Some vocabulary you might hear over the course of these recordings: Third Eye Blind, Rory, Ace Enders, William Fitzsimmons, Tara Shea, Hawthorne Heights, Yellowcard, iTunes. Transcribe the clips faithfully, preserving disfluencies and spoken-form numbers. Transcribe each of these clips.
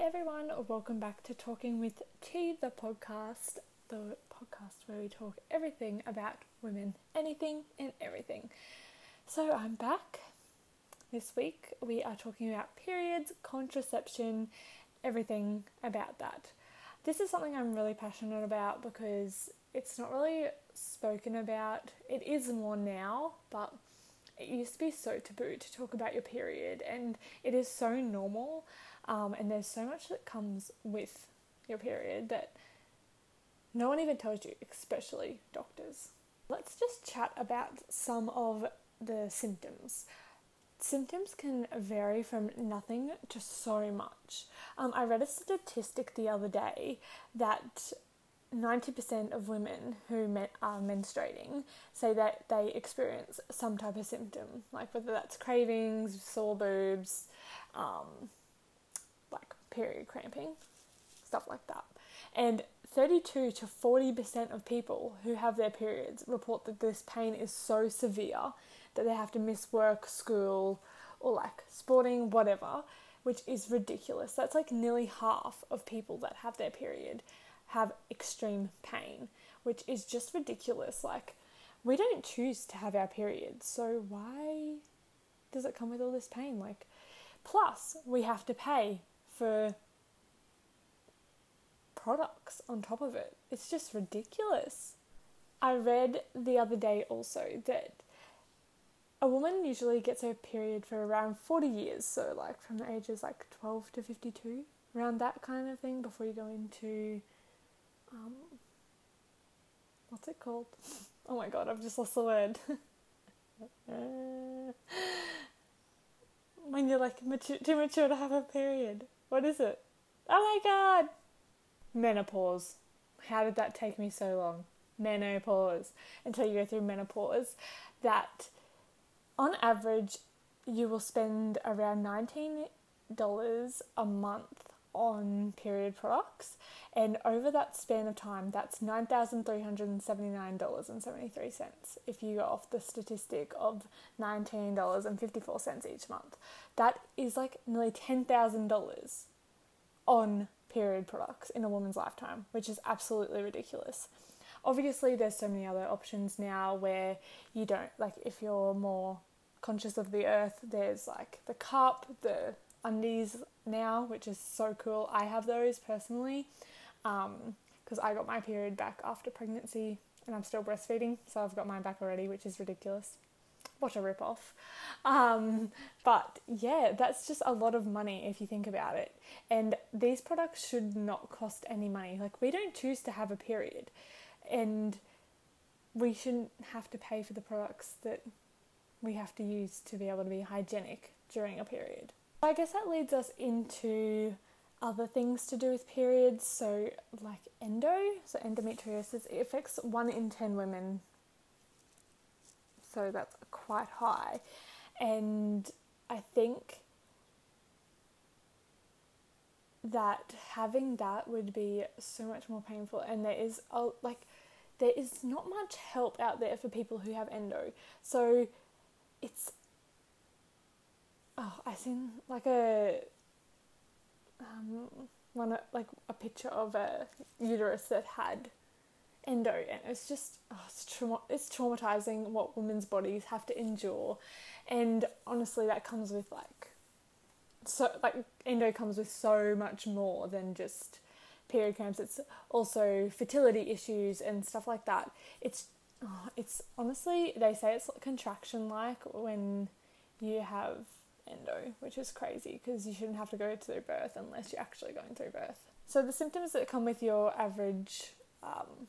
Hi everyone, welcome back to Talking with T, the podcast, the podcast where we talk everything about women, anything and everything. So I'm back. This week we are talking about periods, contraception, everything about that. This is something I'm really passionate about because it's not really spoken about. It is more now, but it used to be so taboo to talk about your period, and it is so normal. Um, and there's so much that comes with your period that no one even tells you, especially doctors. Let's just chat about some of the symptoms. Symptoms can vary from nothing to so much. Um, I read a statistic the other day that ninety percent of women who men- are menstruating say that they experience some type of symptom, like whether that's cravings, sore boobs, um, like period cramping, stuff like that. And thirty-two to forty percent of people who have their periods report that this pain is so severe that they have to miss work, school, or like sporting, whatever, which is ridiculous. That's like nearly half of people that have their period have extreme pain, which is just ridiculous. Like, we don't choose to have our periods, so why does it come with all this pain? Like, plus we have to pay for products on top of it. It's just ridiculous. I read the other day also that a woman usually gets her period for around forty years, so like from the ages like twelve to fifty-two, around that kind of thing, before you go into Um, what's it called? Oh my god, I've just lost the word. When you're like mature, too mature to have a period. What is it? Oh my god! Menopause. How did that take me so long? Menopause. Until you go through menopause. That, on average, you will spend around nineteen dollars a month on period products, and over that span of time, that's nine thousand three hundred seventy-nine dollars and seventy-three cents if you go off the statistic of nineteen dollars and fifty-four cents each month. That is like nearly ten thousand dollars on period products in a woman's lifetime, which is absolutely ridiculous. Obviously, there's so many other options now where you don't, like, if you're more conscious of the earth, there's like the cup, the undies now, which is so cool. I have those personally um because I got my period back after pregnancy, and I'm still breastfeeding, so I've got mine back already, which is ridiculous. What a rip-off. Um but yeah, that's just a lot of money if you think about it, and these products should not cost any money. Like, we don't choose to have a period, and we shouldn't have to pay for the products that we have to use to be able to be hygienic during a period. I guess that leads us into other things to do with periods. So like endo, so endometriosis, it affects one in ten women. So that's quite high. And I think that having that would be so much more painful. And there is a, like, there is not much help out there for people who have endo. So it's Oh, I seen like a um one like a picture of a uterus that had endo, and it's just oh, it's trauma- it's traumatizing what women's bodies have to endure, and honestly, that comes with like so like endo comes with so much more than just period cramps. It's also fertility issues and stuff like that. It's oh, it's honestly, they say it's contraction like when you have endo, which is crazy because you shouldn't have to go through birth unless you're actually going through birth. So the symptoms that come with your average um,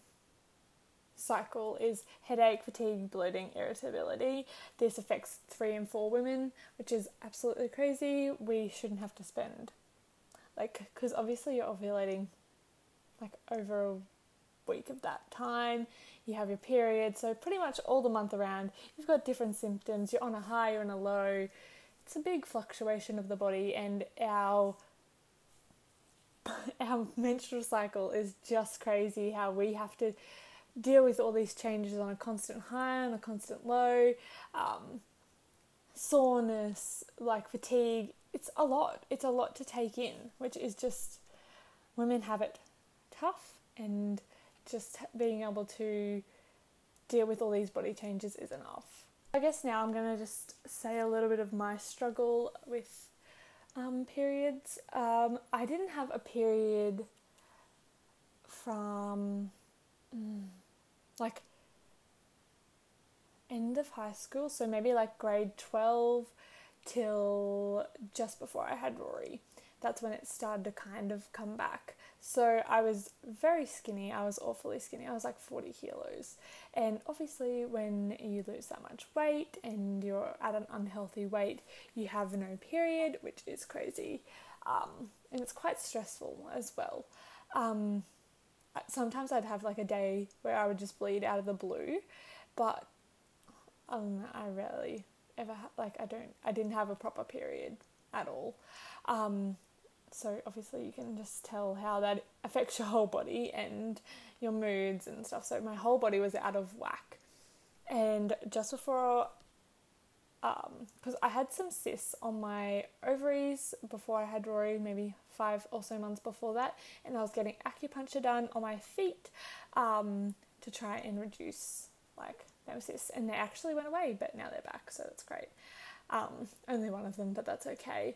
cycle is headache, fatigue, bloating, irritability. This affects three in four women, which is absolutely crazy. We shouldn't have to spend, like, because obviously you're ovulating like over a week of that time, you have your period, so pretty much all the month around you've got different symptoms. You're on a high, you're on a low. It's a big fluctuation of the body, and our our menstrual cycle is just crazy how we have to deal with all these changes on a constant high, on a constant low, um, soreness, like fatigue, it's a lot. It's a lot to take in, which is just, women have it tough, and just being able to deal with all these body changes is enough. I guess now I'm going to just say a little bit of my struggle with um, periods. Um, I didn't have a period from mm, like end of high school, so maybe like grade twelve till just before I had Rory. That's when it started to kind of come back. So I was very skinny. I was awfully skinny. I was like forty kilos. And obviously when you lose that much weight and you're at an unhealthy weight, you have no period, which is crazy. Um, and it's quite stressful as well. Um, sometimes I'd have like a day where I would just bleed out of the blue, but um, I rarely ever, ha- like I don't, I didn't have a proper period at all. Um, so obviously you can just tell how that affects your whole body and your moods and stuff. So my whole body was out of whack. And just before, um, because I had some cysts on my ovaries before I had Rory, maybe five or so months before that. And I was getting acupuncture done on my feet, um, to try and reduce like them cysts. And they actually went away, but now they're back. So that's great. Um, only one of them, but that's okay.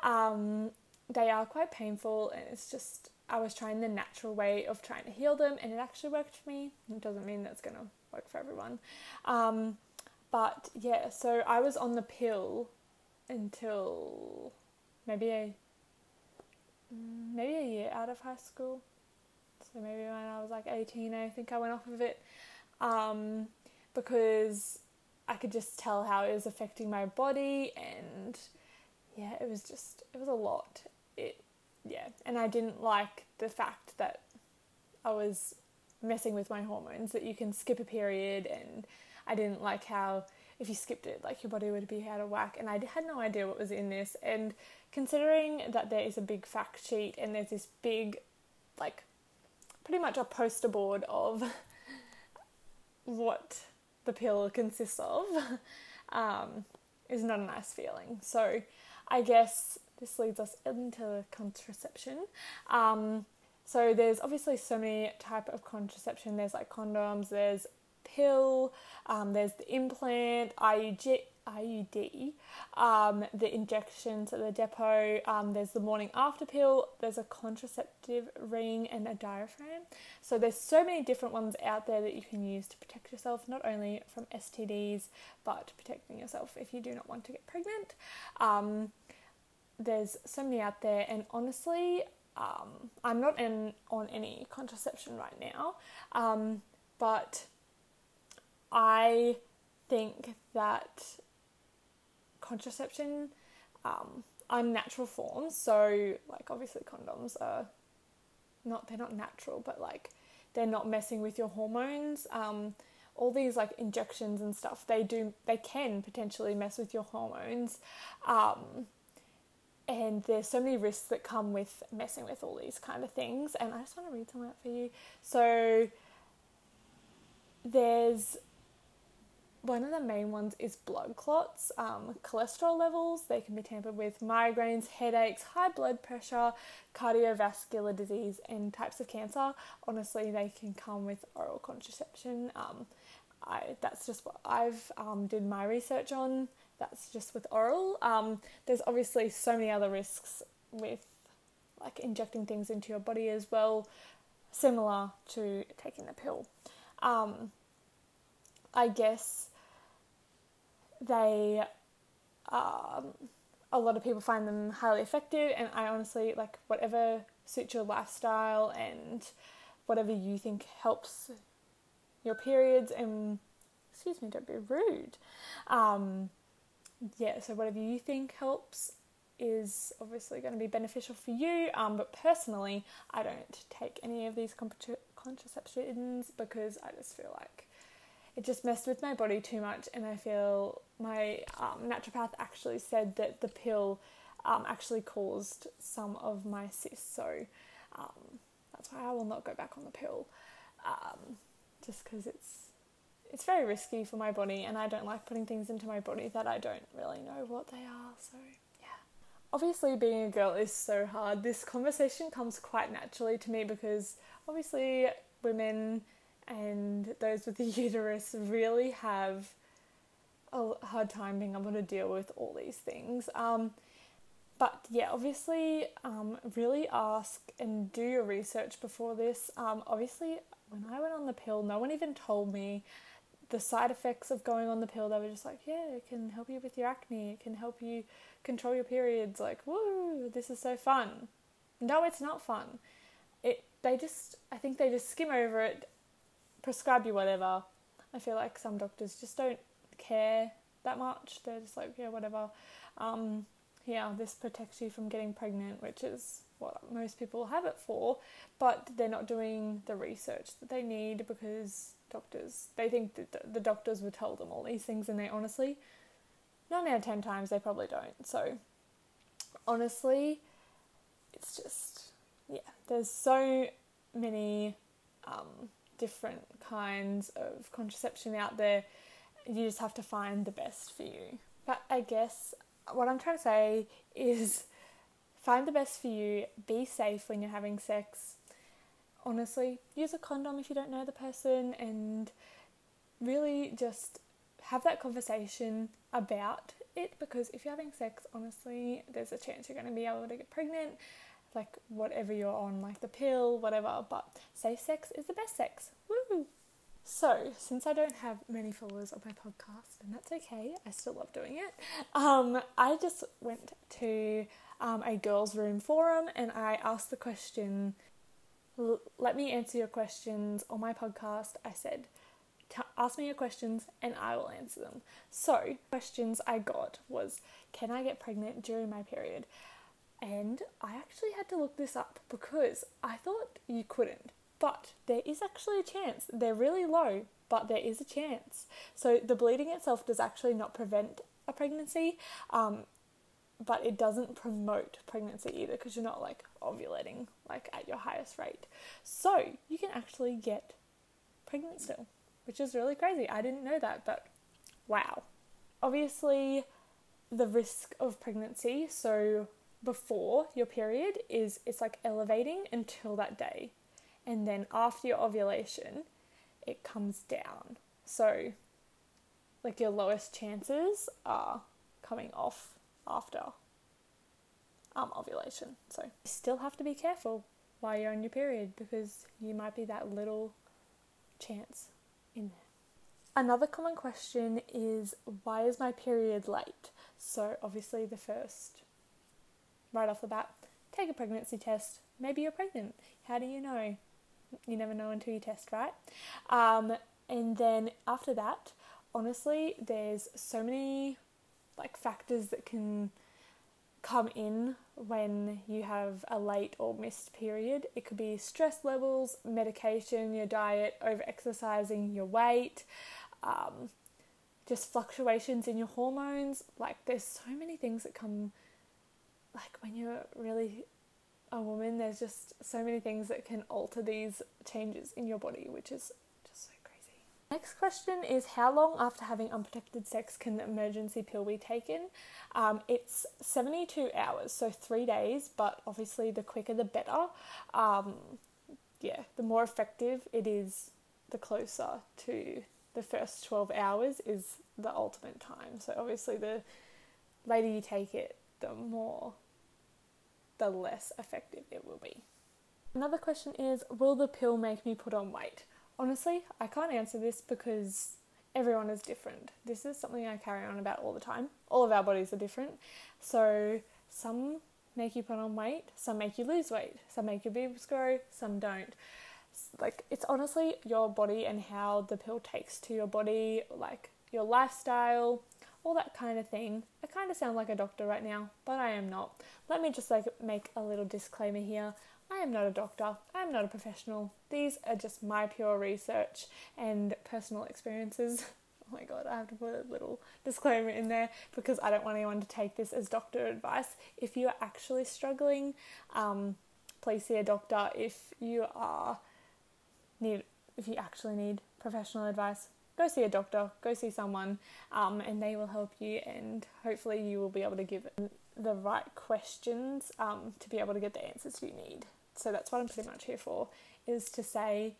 Um, they are quite painful, and it's just, I was trying the natural way of trying to heal them, and it actually worked for me. It doesn't mean that's going to work for everyone. Um, but yeah, so I was on the pill until maybe a, maybe a year out of high school. So maybe when I was like eighteen, I think I went off of it, um, because I could just tell how it was affecting my body, and yeah, it was just, it was a lot. It, yeah. And I didn't like the fact that I was messing with my hormones, that you can skip a period. And I didn't like how, if you skipped it, like your body would be out of whack. And I had no idea what was in this. And considering that there is a big fact sheet, and there's this big, like pretty much a poster board of what the pill consists of, um, is not a nice feeling. So I guess this leads us into contraception. Um, so there's obviously so many type of contraception. There's like condoms, there's pill, um, there's the implant, I U D, um, the injections at the depot, um, there's the morning after pill, there's a contraceptive ring and a diaphragm. So there's so many different ones out there that you can use to protect yourself, not only from S T Ds, but protecting yourself if you do not want to get pregnant. Um, there's so many out there, and honestly, um, I'm not in on any contraception right now, um, but I think that contraception um, are natural forms. So like obviously condoms are not, they're not natural, but like they're not messing with your hormones. Um, all these like injections and stuff, they do, they can potentially mess with your hormones. Um, and there's so many risks that come with messing with all these kind of things. And I just want to read some out for you. So there's, one of the main ones is blood clots, um, cholesterol levels. They can be tampered with, migraines, headaches, high blood pressure, cardiovascular disease, and types of cancer. Honestly, they can come with oral contraception. Um, I, that's just what I've um, did my research on. That's just with oral. Um, there's obviously so many other risks with like injecting things into your body as well, similar to taking the pill. Um, I guess they, um, a lot of people find them highly effective, and I honestly, like, whatever suits your lifestyle and whatever you think helps your periods, and, excuse me, don't be rude, um, yeah, so whatever you think helps is obviously going to be beneficial for you, um, but personally, I don't take any of these contra- contraceptions because I just feel like it just messed with my body too much, and I feel my um, naturopath actually said that the pill um, actually caused some of my cysts, so um, that's why I will not go back on the pill, um, just because it's it's very risky for my body, and I don't like putting things into my body that I don't really know what they are, so yeah. obviously being a girl is so hard. This conversation comes quite naturally to me because obviously women and those with the uterus really have a hard time being able to deal with all these things. Um, but yeah, obviously um, really ask and do your research before this. Um, obviously when I went on the pill, no one even told me the side effects of going on the pill. They were just like, yeah, it can help you with your acne. It can help you control your periods. Like, woo, this is so fun. No, it's not fun. It, they just, I think they just skim over it, prescribe you whatever. I feel like some doctors just don't care that much. They're just like, yeah, whatever. Um, yeah, this protects you from getting pregnant, which is what most people have it for, but they're not doing the research that they need because doctors, they think that the doctors would tell them all these things, and they honestly, nine out of ten times, they probably don't. So honestly, it's just, yeah, there's so many um, different kinds of contraception out there. You just have to find the best for you. But I guess what I'm trying to say is find the best for you. Be safe when you're having sex. Honestly, use a condom if you don't know the person, and really just have that conversation about it, because if you're having sex, honestly, there's a chance you're going to be able to get pregnant, like whatever you're on, like the pill, whatever, but safe sex is the best sex. Woo! So, since I don't have many followers on my podcast, and that's okay, I still love doing it, um, I just went to um, a girls' room forum, and I asked the question, let me answer your questions on my podcast. I said, T- ask me your questions and I will answer them. So, questions I got was, can I get pregnant during my period? And I actually had to look this up because I thought you couldn't. But there is actually a chance. They're really low, but there is a chance. So the bleeding itself does actually not prevent a pregnancy, um, but it doesn't promote pregnancy either, because you're not like ovulating like at your highest rate. So you can actually get pregnant still, which is really crazy. I didn't know that, but wow. Obviously, the risk of pregnancy, so before your period, is it's like elevating until that day. And then after your ovulation, it comes down. So, like, your lowest chances are coming off after um, ovulation. So, you still have to be careful while you're on your period, because you might be that little chance in there. Another common question is, why is my period late? So, obviously, the first, right off the bat, take a pregnancy test. Maybe you're pregnant. How do you know? You never know until you test, right? Um, and then after that, honestly, there's so many like factors that can come in when you have a late or missed period. It could be stress levels, medication, your diet, over-exercising, your weight, um, just fluctuations in your hormones. Like, there's so many things that come, like, when you're really a woman, there's just so many things that can alter these changes in your body, which is just so crazy. Next question is, how long after having unprotected sex can the emergency pill be taken? Um, it's seventy-two hours, so three days, but obviously the quicker the better. Um, yeah, the more effective it is, the closer to the first twelve hours is the ultimate time. So obviously the later you take it, the more, the less effective it will be. Another question is, will the pill make me put on weight? Honestly, I can't answer this because everyone is different. This is something I carry on about all the time. All of our bodies are different. So some make you put on weight, some make you lose weight, some make your boobs grow, some don't. Like, it's honestly your body and how the pill takes to your body, like your lifestyle, all that kind of thing. I kind of sound like a doctor right now, but I am not. Let me just like make a little disclaimer here. I am not a doctor. I am not a professional. These are just my pure research and personal experiences. Oh my God, I have to put a little disclaimer in there because I don't want anyone to take this as doctor advice. If you are actually struggling, um, please see a doctor. If you are need, if you actually need professional advice, go see a doctor, go see someone, um, and they will help you, and hopefully you will be able to give the right questions um, to be able to get the answers you need. So that's what I'm pretty much here for, is to say,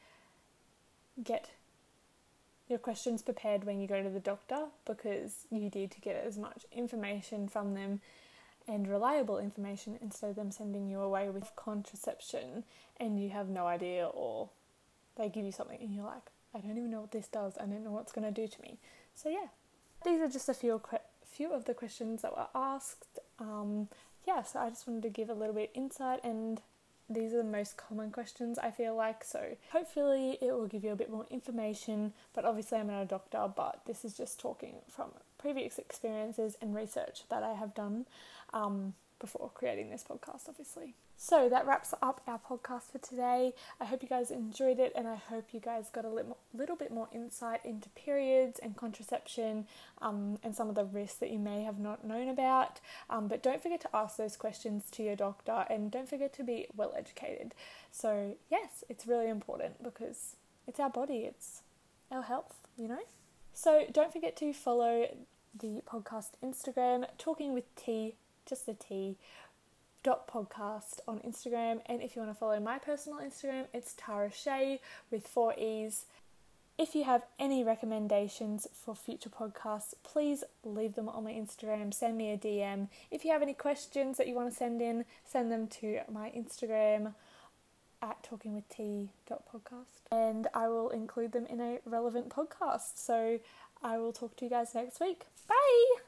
get your questions prepared when you go to the doctor, because you need to get as much information from them and reliable information, instead of them sending you away with contraception and you have no idea, or they give you something and you're like, I don't even know what this does. I don't know what's going to do to me. So yeah, these are just a few few of the questions that were asked. Um, yeah, so I just wanted to give a little bit of insight, and these are the most common questions, I feel like. So hopefully it will give you a bit more information, but obviously I'm not a doctor, but this is just talking from previous experiences and research that I have done um, before creating this podcast, obviously. So that wraps up our podcast for today. I hope you guys enjoyed it, and I hope you guys got a little, little bit more insight into periods and contraception um, and some of the risks that you may have not known about. Um, but don't forget to ask those questions to your doctor, and don't forget to be well educated. So yes, it's really important, because it's our body, it's our health, you know. So don't forget to follow the podcast Instagram, Talking with T, just the T, dot podcast on Instagram. And if you want to follow my personal Instagram, it's Tara Shea with four E's. If you have any recommendations for future podcasts, please leave them on my Instagram. Send me a D M. If you have any questions that you want to send in, send them to my Instagram at talking with t dot podcast, and I will include them in a relevant podcast. So I will talk to you guys next week. Bye!